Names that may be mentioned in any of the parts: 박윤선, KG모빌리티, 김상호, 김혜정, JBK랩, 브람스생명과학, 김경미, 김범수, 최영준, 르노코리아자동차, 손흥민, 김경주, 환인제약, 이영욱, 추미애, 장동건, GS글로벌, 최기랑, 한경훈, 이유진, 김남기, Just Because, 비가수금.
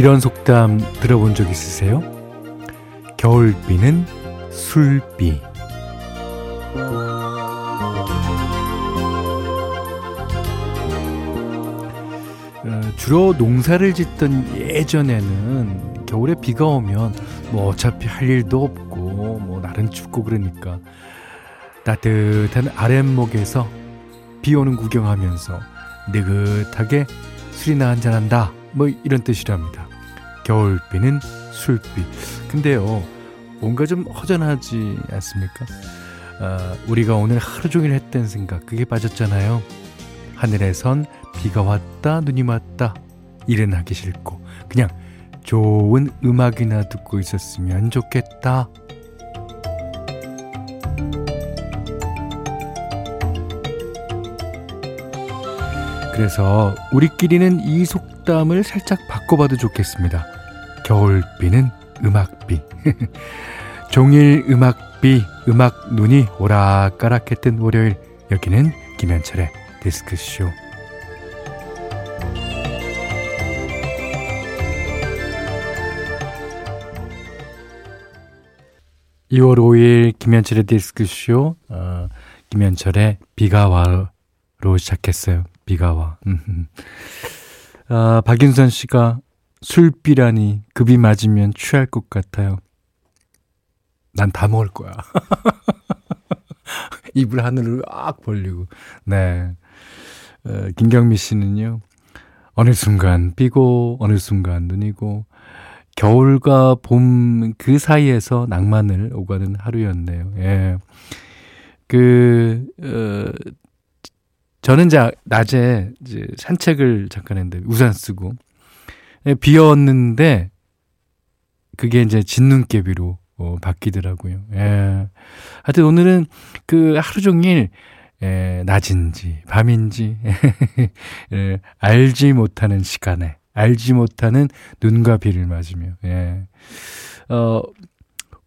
이런 속담 들어본 적 있으세요? 겨울비는 술비. 주로 농사를 짓던 예전에는 겨울에 비가 오면 뭐 어차피 할 일도 없고 뭐 날은 춥고 그러니까 따뜻한 아랫목에서 비 오는 구경하면서 느긋하게 술이나 한잔한다 뭐 이런 뜻이랍니다. 겨울비는 술비. 근데요, 뭔가 좀 허전하지 않습니까? 우리가 오늘 하루 종일 했던 생각, 그게 빠졌잖아요. 하늘에선 비가 왔다 눈이 왔다, 일은 하기 싫고 그냥 좋은 음악이나 듣고 있었으면 좋겠다. 그래서 우리끼리는 이 속담을 살짝 바꿔봐도 좋겠습니다. 겨울비는 음악비. 종일 음악비, 음악 눈이 오락가락했던 월요일, 여기는 김현철의 디스크쇼. 김현철의 디스크쇼. 김현철의 비가 와로 시작했어요. 비가 와. 박윤선 씨가 술비라니, 급이 맞으면 취할 것 같아요. 난 다 먹을 거야. 입을 하늘을 악 벌리고. 네. 김경미 씨는요, 어느 순간 비고 어느 순간 눈이고 겨울과 봄 그 사이에서 낭만을 오가는 하루였네요. 예. 저는 낮에 이제 산책을 잠깐 했는데 우산 쓰고, 비었는데 그게 이제 진눈깨비로 바뀌더라고요. 예. 하여튼 오늘은 그 하루 종일 낮인지 밤인지 알지 못하는 시간에, 알지 못하는 눈과 비를 맞으며. 예.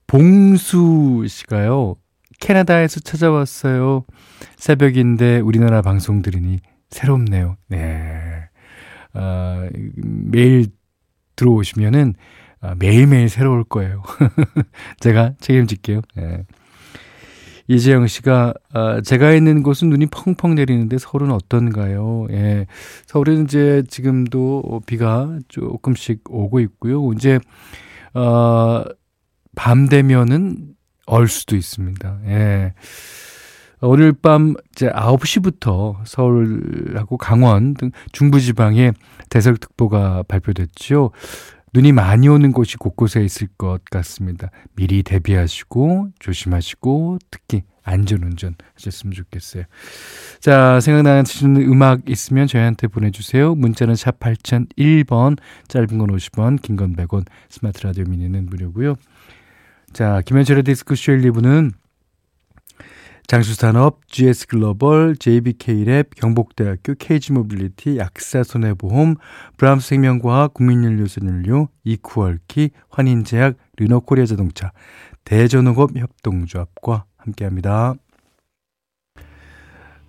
봉수 씨가요, 캐나다에서 찾아왔어요. 새벽인데 우리나라 방송 들으니 새롭네요. 네. 매일 들어오시면은 매일매일 새로울 거예요. 제가 책임질게요. 네. 이재영 씨가, 제가 있는 곳은 눈이 펑펑 내리는데 서울은 어떤가요? 예. 서울은 이제 지금도 비가 조금씩 오고 있고요. 이제, 밤 되면은 얼 수도 있습니다. 예. 오늘 밤 이제 9시부터 서울하고 강원 등 중부지방에 대설특보가 발표됐죠. 눈이 많이 오는 곳이 곳곳에 있을 것 같습니다. 미리 대비하시고 조심하시고 특히 안전운전 하셨으면 좋겠어요. 자, 생각나시는 음악 있으면 저희한테 보내주세요. 문자는 샵 8001번, 짧은 건 50원, 긴 건 100원, 스마트 라디오 미니는 무료고요. 자, 김현철의 디스크쇼 1, 2부는 장수산업, GS글로벌, JBK랩, 경북대학교, KG모빌리티, 약사손해보험, 브람스생명과학, 국민연료선연료, 이쿠얼키, 환인제약, 르노코리아자동차, 대전농업협동조합과 함께합니다.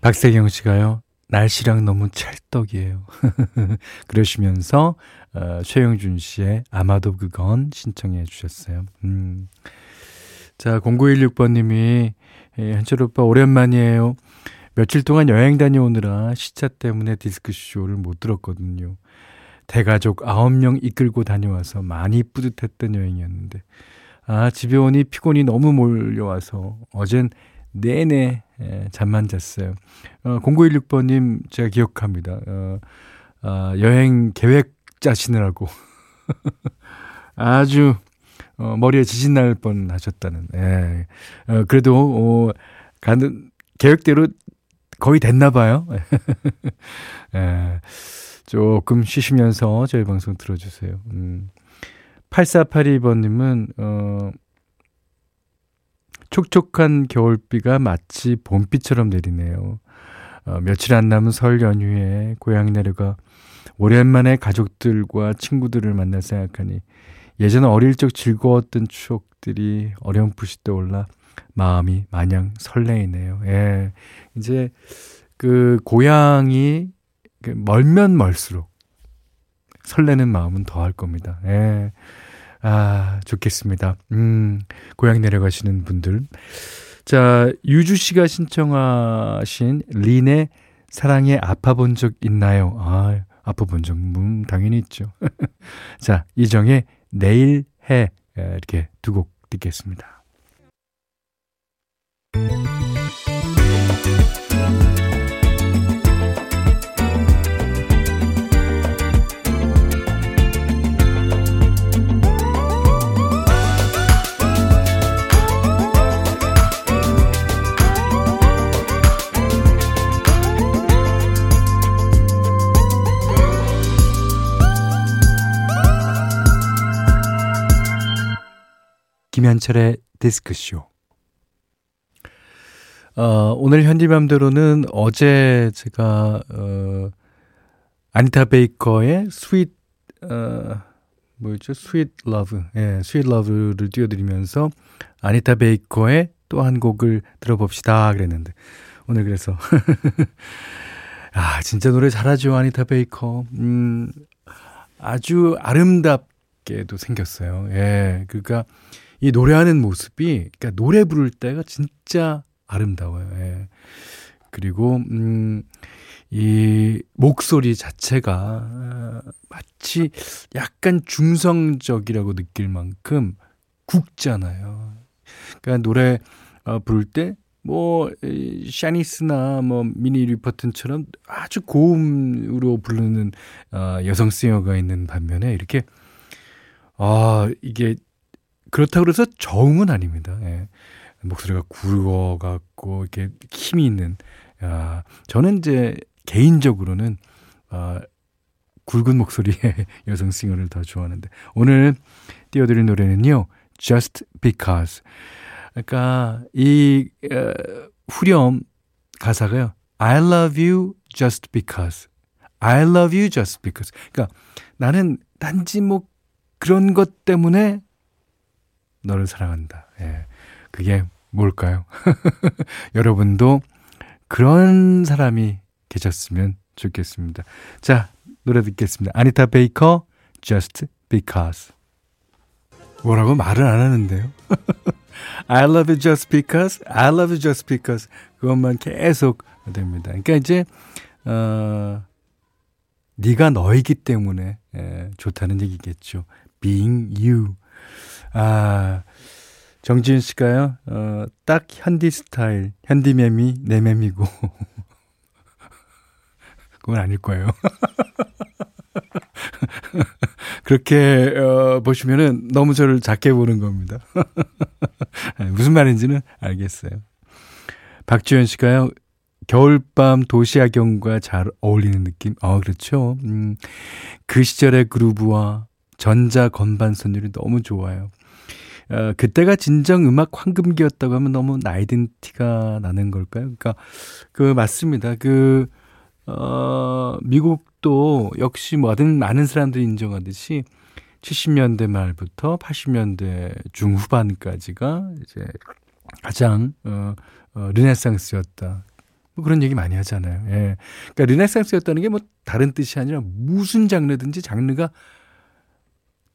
박세경 씨가요, 날씨랑 너무 찰떡이에요. 그러시면서 최영준 씨의 아마도 그건 신청해 주셨어요. 자, 0916번님이 현철 오빠 오랜만이에요. 며칠 동안 여행 다녀오느라 시차 때문에 디스크쇼를 못 들었거든요. 대가족 9명 이끌고 다녀와서 많이 뿌듯했던 여행이었는데, 집에 오니 피곤이 너무 몰려와서 어젠 내내 잠만 잤어요. 0916번님 제가 기억합니다. 여행 계획 짜시느라고 아주 머리에 지진 날 뻔 하셨다는. 예. 그래도 가는 계획대로 거의 됐나 봐요. 예. 조금 쉬시면서 저희 방송 들어주세요. 8482번님은 촉촉한 겨울비가 마치 봄비처럼 내리네요. 며칠 안 남은 설 연휴에 고향 내려가 오랜만에 가족들과 친구들을 만날 생각하니 예전 어릴 적 즐거웠던 추억들이 어렴풋이 떠올라 마음이 마냥 설레이네요. 예. 이제 그 고향이 멀면 멀수록 설레는 마음은 더할 겁니다. 예. 아, 좋겠습니다. 고향 내려가시는 분들. 자, 유주 씨가 신청하신 린의 사랑에 아파 본 적 있나요? 아, 아파 본 적, 당연히 있죠. 자, 이정의 내일 해. 이렇게 두 곡 듣겠습니다. 김현철의 디스크쇼. 오늘 현지맘대로는 어제 제가 아니타 베이커의 스윗 러브, 예, 스윗 러브를 띄워드리면서 아니타 베이커의 또 한 곡을 들어봅시다 그랬는데, 오늘 그래서 아, 진짜 노래 잘하죠 아니타 베이커. 아주 아름답게도 생겼어요. 예, 그러니까 이 노래하는 모습이, 그러니까 노래 부를 때가 진짜 아름다워요. 예. 그리고 이 목소리 자체가 마치 약간 중성적이라고 느낄 만큼 굵잖아요. 그러니까 노래 부를 때 뭐 샤니스나 뭐 미니 리퍼튼처럼 아주 고음으로 부르는 여성 싱어가 있는 반면에, 이렇게 이게 그렇다고 해서 저음은 아닙니다. 예. 목소리가 굵어갖고 이렇게 힘이 있는. 저는 이제 개인적으로는 굵은 목소리의 여성 싱어를 더 좋아하는데, 오늘 띄워드릴 노래는요, Just Because. 그러니까 이 후렴 가사가요, I love you just because. I love you just because. 그러니까 나는 단지 뭐 그런 것 때문에 너를 사랑한다. 예. 그게 뭘까요? 여러분도 그런 사람이 계셨으면 좋겠습니다. 자, 노래 듣겠습니다. 아니타 베이커, Just Because. 뭐라고 말을 안 하는데요. I love you just because, I love you just because. 그것만 계속 됩니다. 그러니까 이제 네가 너이기 때문에 좋다는 얘기겠죠. Being you. 정지윤 씨가요, 딱 현디 스타일, 현디 매미, 내 매미고. 그건 아닐 거예요. 그렇게, 보시면은 너무 저를 작게 보는 겁니다. 무슨 말인지는 알겠어요. 박지현 씨가요, 겨울밤 도시야경과 잘 어울리는 느낌. 그렇죠. 그 시절의 그루브와 전자 건반 선율이 너무 좋아요. 그때가 진정 음악 황금기였다고 하면 너무 나이든 티가 나는 걸까요? 그러니까 맞습니다. 미국도 역시 뭐든 많은 사람들이 인정하듯이 70년대 말부터 80년대 중후반까지가 이제 가장 르네상스였다. 뭐 그런 얘기 많이 하잖아요. 예. 그러니까 르네상스였다는 게 뭐 다른 뜻이 아니라 무슨 장르든지 장르가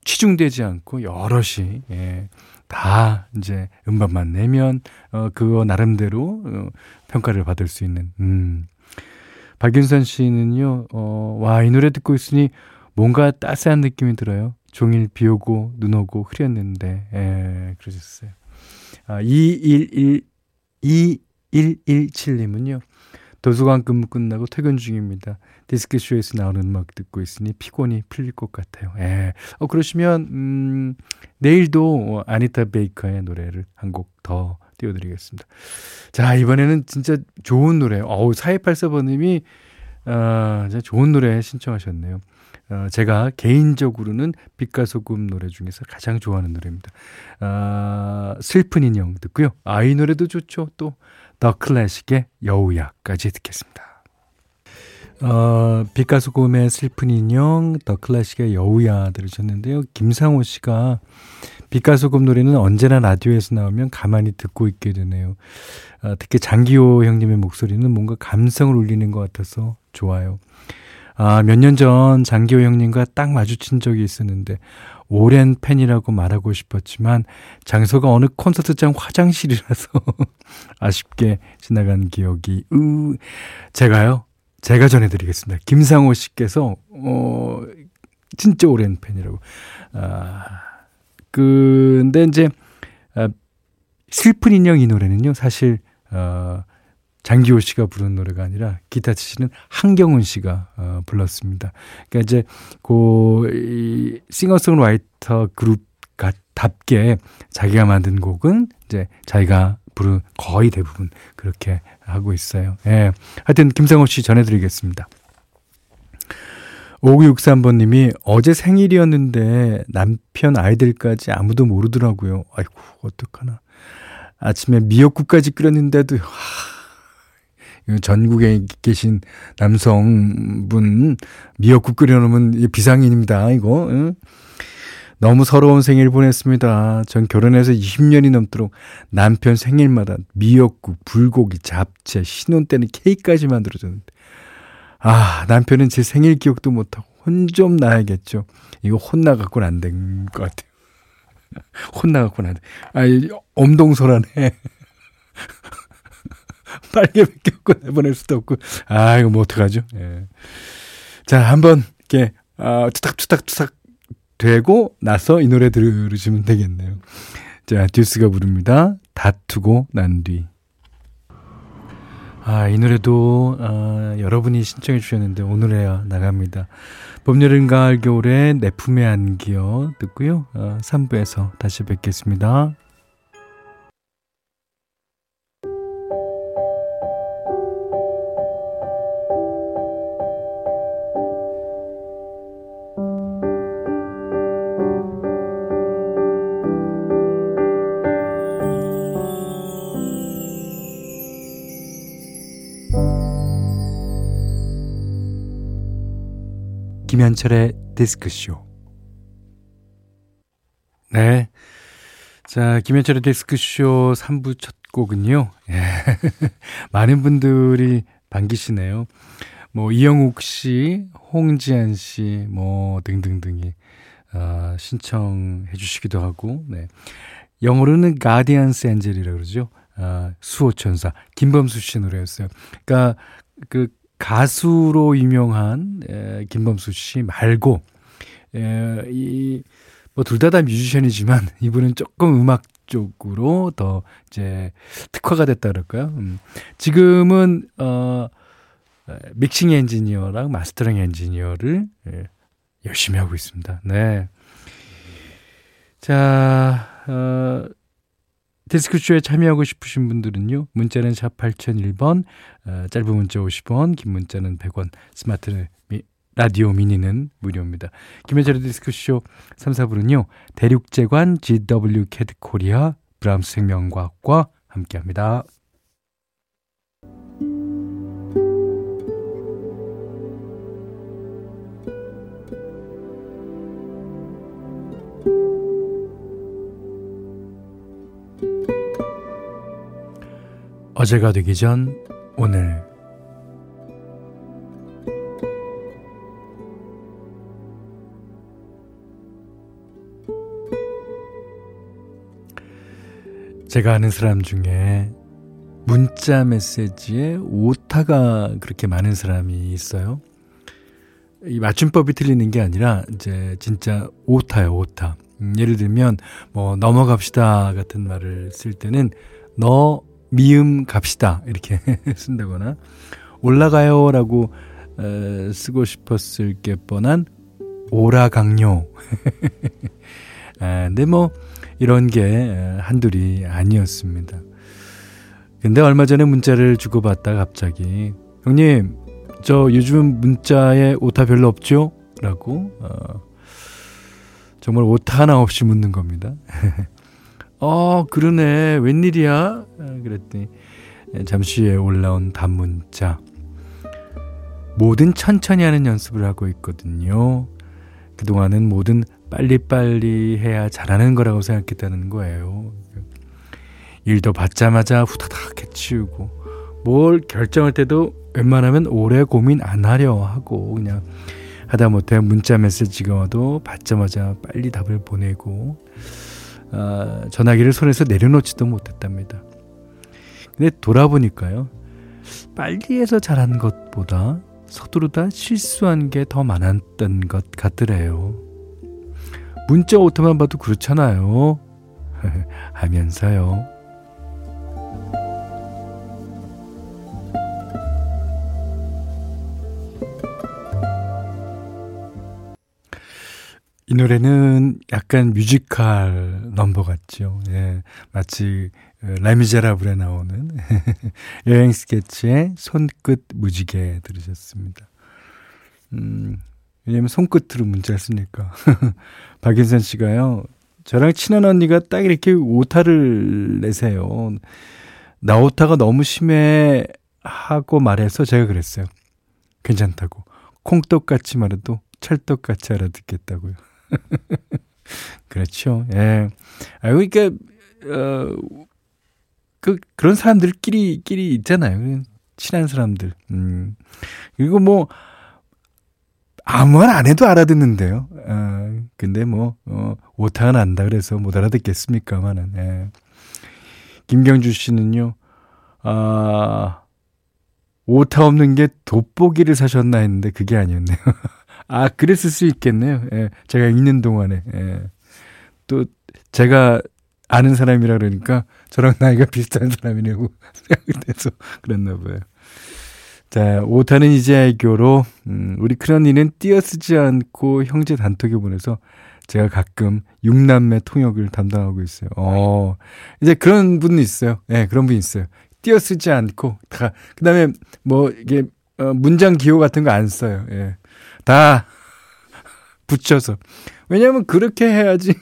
치중되지 않고 여럿이, 예, 다 이제 음반만 내면 그거 나름대로 평가를 받을 수 있는. 박윤선 씨는요, 와, 이 노래 듣고 있으니 뭔가 따스한 느낌이 들어요. 종일 비 오고 눈 오고 흐렸는데. 예, 그러셨어요. 2117님은요 도서관 근무 끝나고 퇴근 중입니다. 디스크쇼에서 나오는 음악 듣고 있으니 피곤이 풀릴 것 같아요. 예. 그러시면 내일도 아니타 베이커의 노래를 한 곡 더 띄워드리겠습니다. 자, 이번에는 진짜 좋은 노래. 4284번님이 진짜 좋은 노래 신청하셨네요. 제가 개인적으로는 비가수금 노래 중에서 가장 좋아하는 노래입니다. 슬픈 인형 듣고요. 이 노래도 좋죠. 또 더 클래식의 여우야까지 듣겠습니다. 빛가수금의 슬픈 인형, 더 클래식의 여우야 들으셨는데요. 김상호 씨가 빛가수금 노래는 언제나 라디오에서 나오면 가만히 듣고 있게 되네요. 특히 장기호 형님의 목소리는 뭔가 감성을 울리는 것 같아서 좋아요. 아, 몇 년 전 장기호 형님과 딱 마주친 적이 있었는데 오랜 팬이라고 말하고 싶었지만 장소가 어느 콘서트장 화장실이라서 아쉽게 지나간 기억이 제가 전해드리겠습니다. 김상호 씨께서 진짜 오랜 팬이라고. 근데 이제 슬픈 인형 이 노래는요, 사실 장기호 씨가 부른 노래가 아니라 기타 치시는 한경훈 씨가 불렀습니다. 그러니까 이제 그 싱어송라이터 그룹답게 자기가 만든 곡은 이제 자기가 부른 거의 대부분 그렇게 하고 있어요. 예. 하여튼 김상호 씨 전해드리겠습니다. 5963번님이 어제 생일이었는데 남편 아이들까지 아무도 모르더라고요. 아이고 어떡하나. 아침에 미역국까지 끓였는데도 전국에 계신 남성분 미역국 끓여놓으면 비상인입니다. 이거 너무 서러운 생일 보냈습니다. 전 결혼해서 20년이 넘도록 남편 생일마다 미역국, 불고기, 잡채, 신혼 때는 케이크까지 만들어줬는데 아 남편은 제 생일 기억도 못하고 혼 좀 나야겠죠. 이거 혼나갖고는 안 된 것 같아요. 혼나갖고는 안 돼. 엄동설하네. 빨개 벗겼고 내보낼 수도 없고. 아, 이거 뭐 어떡하죠? 예. 자, 한번 이렇게 투닥투닥투닥 되고 나서 이 노래 들으시면 되겠네요. 자, 듀스가 부릅니다. 다투고 난 뒤. 아, 이 노래도 여러분이 신청해 주셨는데 오늘에야 나갑니다. 봄, 여름, 가을, 겨울에 내 품에 안기어 듣고요. 3부에서 다시 뵙겠습니다. 김현철의 디스크쇼. 네. 자, 김현철의 디스크쇼 3부 첫 곡은요. 예. 많은 분들이 반기시네요. 뭐, 이영욱 씨, 홍지한 씨, 뭐, 등등등이 신청해 주시기도 하고, 네. 영어로는 가디언스 엔젤이라고 그러죠. 수호천사. 김범수 씨 노래였어요. 그러니까, 가수로 유명한 김범수 씨 말고 뭐 둘 다 뮤지션이지만 이분은 조금 음악 쪽으로 더 이제 특화가 됐다 그럴까요? 지금은 믹싱 엔지니어랑 마스터링 엔지니어를 열심히 하고 있습니다. 네, 자 디스크쇼에 참여하고 싶으신 분들은요. 문자는 샵 8001번, 짧은 문자 50원, 긴 문자는 100원, 스마트 라디오 미니는 무료입니다. 김현철의 디스크쇼 3, 4부는요. 대륙재관, GW 캐드코리아, 브람스 생명과학과 함께합니다. 어제가 되기 전 오늘, 제가 아는 사람 중에 문자 메시지에 오타가 그렇게 많은 사람이 있어요. 이 맞춤법이 틀리는 게 아니라 이제 진짜 오타예요, 오타. 예를 들면 뭐 넘어갑시다 같은 말을 쓸 때는 너 미음 갑시다 이렇게 쓴다거나, 올라가요 라고 쓰고 싶었을 게 뻔한 오라강요. 근데 뭐 이런 게 한둘이 아니었습니다. 근데 얼마 전에 문자를 주고받다 갑자기 형님 저 요즘 문자에 오타 별로 없죠? 라고 정말 오타 하나 없이 묻는 겁니다. 그러네. 웬일이야? 그랬더니 잠시 후에 올라온 답문자. 뭐든 천천히 하는 연습을 하고 있거든요. 그동안은 뭐든 빨리빨리 해야 잘하는 거라고 생각했다는 거예요. 일도 받자마자 후다닥 해치우고 뭘 결정할 때도 웬만하면 오래 고민 안 하려 하고 그냥 하다못해 문자 메시지가 와도 받자마자 빨리 답을 보내고 전화기를 손에서 내려놓지도 못했답니다. 근데 돌아보니까요, 빨리 해서 잘한 것보다 서두르다 실수한 게 더 많았던 것 같더래요. 문자 오타만 봐도 그렇잖아요. 하면서요. 이 노래는 약간 뮤지컬 넘버 같죠. 예, 마치 라미제라블에 나오는 여행 스케치의 손끝 무지개 들으셨습니다. 왜냐면 손끝으로 문자를 쓰니까. 박윤선 씨가요, 저랑 친한 언니가 딱 이렇게 오타를 내세요. 나 오타가 너무 심해 하고 말해서 제가 그랬어요. 괜찮다고. 콩떡같이 말해도 찰떡같이 알아듣겠다고요. 그렇죠. 예. 아, 그러니까 그런 사람들끼리 있잖아요. 친한 사람들. 그리고 뭐 아무 말 안 해도 알아듣는데요. 근데 뭐 오타가 난다 그래서 못 알아듣겠습니까만은. 예. 김경주 씨는요, 오타 없는 게 돋보기를 사셨나 했는데 그게 아니었네요. 아, 그랬을 수 있겠네요. 예, 제가 있는 동안에. 예. 또 제가 아는 사람이라 그러니까 저랑 나이가 비슷한 사람이라고 생각이 돼서 그랬나 봐요. 자, 오타는 이제 애교로 우리 큰언니는 띄어쓰지 않고 형제 단톡에 보내서 제가 가끔 6남매 통역을 담당하고 있어요. 이제 그런 분이 있어요. 예, 그런 분이 있어요. 띄어쓰지 않고 다, 그다음에 뭐 이게 문장 기호 같은 거 안 써요. 예. 다 붙여서. 왜냐하면 그렇게 해야지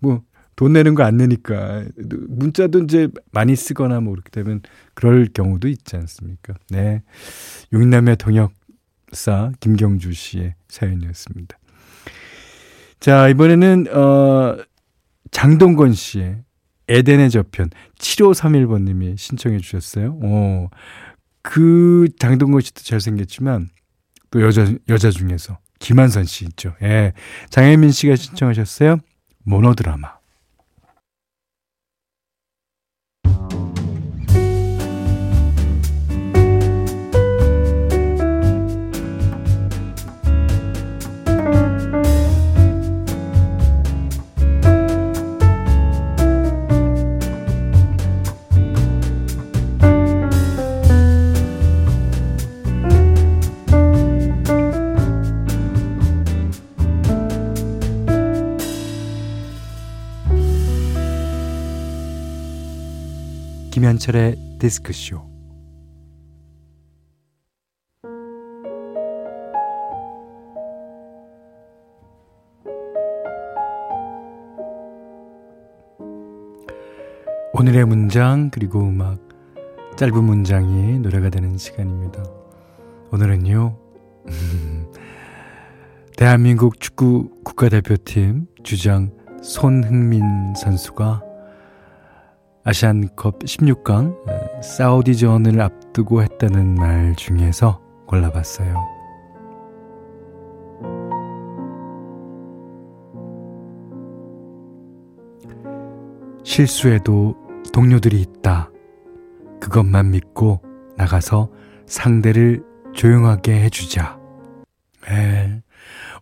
뭐 돈 내는 거 안 내니까. 문자도 이제 많이 쓰거나 뭐 그렇게 되면 그럴 경우도 있지 않습니까. 네, 용남의 동역사 김경주 씨의 사연이었습니다. 자, 이번에는 장동건 씨의 에덴의 저편 7531번님이 신청해 주셨어요. 그 장동건 씨도 잘생겼지만 또 여자 중에서 김한선 씨 있죠. 예. 장혜민 씨가 신청하셨어요. 모노드라마. 김현철의 디스크쇼. 오늘의 문장 그리고 음악, 짧은 문장이 노래가 되는 시간입니다. 오늘은요, 대한민국 축구 국가대표팀 주장 손흥민 선수가 아시안컵 16강 사우디전을 앞두고 했다는 말 중에서 골라봤어요. 실수에도 동료들이 있다. 그것만 믿고 나가서 상대를 조용하게 해주자.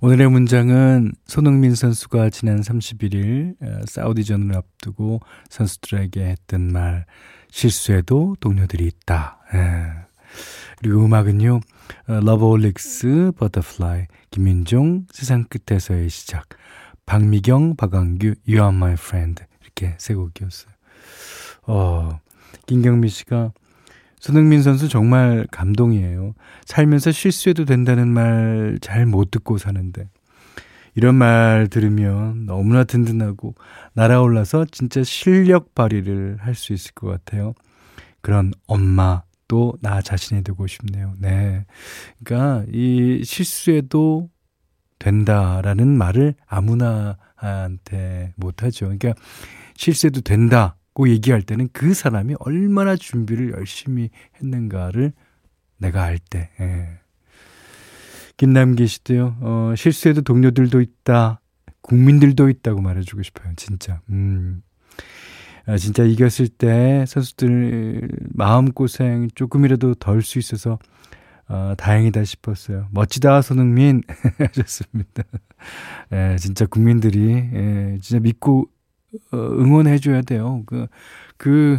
오늘의 문장은 손흥민 선수가 지난 31일 사우디전을 앞두고 선수들에게 했던 말, 실수에도 동료들이 있다. 그리고 음악은요, 러브홀릭스, 버터플라이, 김민종, 세상 끝에서의 시작, 박미경, 박완규, You are my friend, 이렇게 세 곡이었어요. 김경미 씨가 손흥민 선수 정말 감동이에요. 살면서 실수해도 된다는 말 잘 못 듣고 사는데 이런 말 들으면 너무나 든든하고 날아올라서 진짜 실력 발휘를 할 수 있을 것 같아요. 그런 엄마 또 나 자신이 되고 싶네요. 네, 그러니까 이 실수해도 된다라는 말을 아무나한테 못하죠. 그러니까 실수해도 된다. 얘기할 때는 그 사람이 얼마나 준비를 열심히 했는가를 내가 알 때. 예. 김남기 씨도요. 실수해도 동료들도 있다. 국민들도 있다고 말해주고 싶어요. 진짜. 진짜 이겼을 때 선수들 마음고생 조금이라도 덜 수 있어서 다행이다 싶었어요. 멋지다 손흥민 하셨습니다. 예, 진짜 국민들이 진짜 믿고 응원해줘야 돼요. 그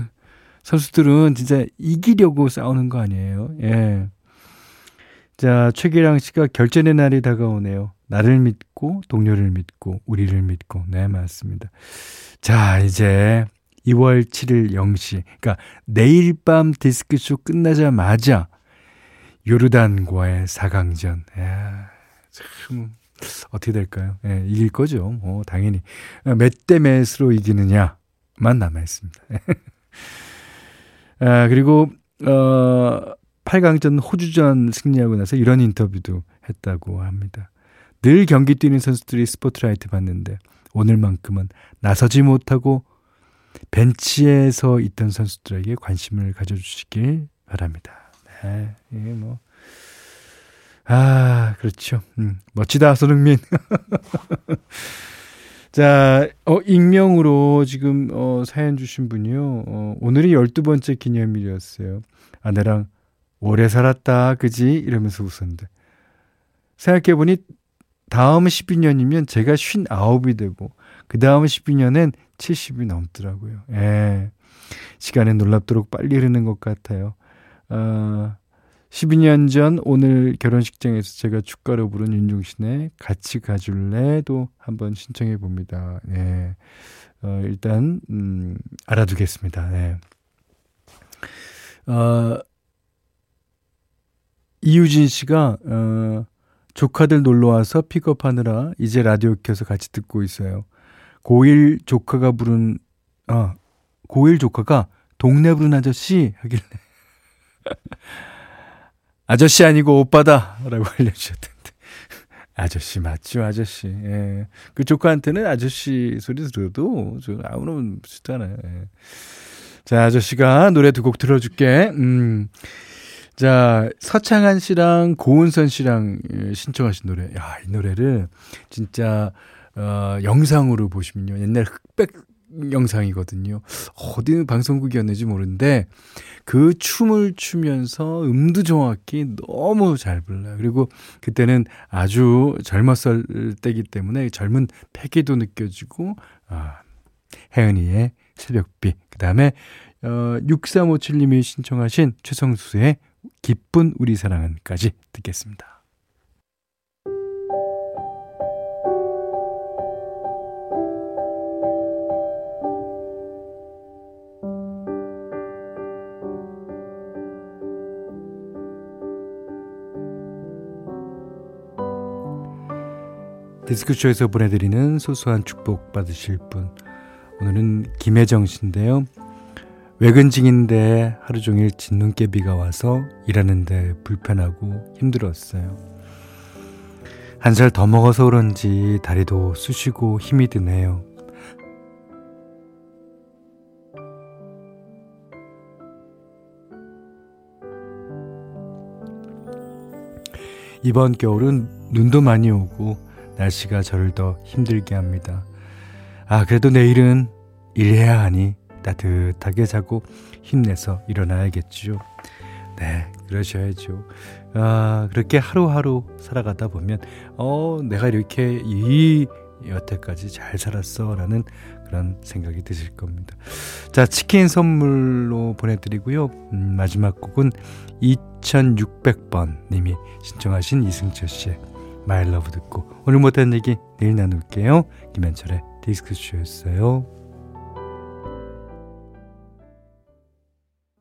선수들은 진짜 이기려고 싸우는 거 아니에요. 예. 자, 최기랑 씨가 결전의 날이 다가오네요. 나를 믿고 동료를 믿고 우리를 믿고. 네, 맞습니다. 자, 이제 2월 7일 0시, 그러니까 내일 밤 디스크쇼 끝나자마자 요르단과의 4강전. 야, 참 어떻게 될까요? 예, 이길 거죠. 뭐 당연히 몇 대 몇으로 이기느냐만 남아있습니다. 아, 그리고 8강전 호주전 승리하고 나서 이런 인터뷰도 했다고 합니다. 늘 경기 뛰는 선수들이 스포트라이트 받는데 오늘만큼은 나서지 못하고 벤치에서 있던 선수들에게 관심을 가져주시길 바랍니다. 네, 이게 뭐. 아, 그렇죠. 멋지다, 손흥민. 자, 익명으로 지금 사연 주신 분이요. 오늘이 12번째 기념일이었어요. 아내랑 오래 살았다, 그지? 이러면서 웃었는데. 생각해보니 다음 12년이면 제가 59이 되고, 그 다음 12년엔 70이 넘더라고요. 예. 시간은 놀랍도록 빨리 흐르는 것 같아요. 12년 전 오늘 결혼식장에서 제가 축가로 부른 윤종신의 같이 가줄래도 한번 신청해 봅니다. 예. 일단, 알아두겠습니다. 예. 이유진 씨가, 조카들 놀러와서 픽업하느라 이제 라디오 켜서 같이 듣고 있어요. 고1 조카가 동네 부른 아저씨 하길래 아저씨 아니고 오빠다 라고 알려주셨던데 아저씨 맞죠 아저씨. 예. 그 조카한테는 아저씨 소리 들어도 아무나 비슷하네. 예. 자, 아저씨가 노래 두 곡 들어줄게. 자, 서창한 씨랑 고은선 씨랑 신청하신 노래. 야, 이 노래를 진짜 영상으로 보시면요. 옛날 흑백 영상이거든요. 어디 방송국이었는지 모르는데 그 춤을 추면서 음도 정확히 너무 잘 불러요. 그리고 그때는 아주 젊었을 때이기 때문에 젊은 패기도 느껴지고, 혜은이의 새벽비, 그 다음에 6357님이 신청하신 최성수의 기쁜 우리 사랑은까지 듣겠습니다. 디스크쇼에서 보내드리는 소소한 축복 받으실 분, 오늘은 김혜정 씨인데요. 외근 중인데 하루 종일 진눈깨비가 와서 일하는데 불편하고 힘들었어요. 한 살 더 먹어서 그런지 다리도 쑤시고 힘이 드네요. 이번 겨울은 눈도 많이 오고 날씨가 저를 더 힘들게 합니다. 아, 그래도 내일은 일해야 하니 따뜻하게 자고 힘내서 일어나야겠죠. 네, 그러셔야죠. 아, 그렇게 하루하루 살아가다 보면 내가 이렇게 이 여태까지 잘 살았어 라는 그런 생각이 드실 겁니다. 자, 치킨 선물로 보내드리고요. 마지막 곡은 2600번 님이 신청하신 이승철 씨의 마일러브 듣고 오늘 못한 얘기 내일 나눌게요. 김현철의 디스크쇼였어요.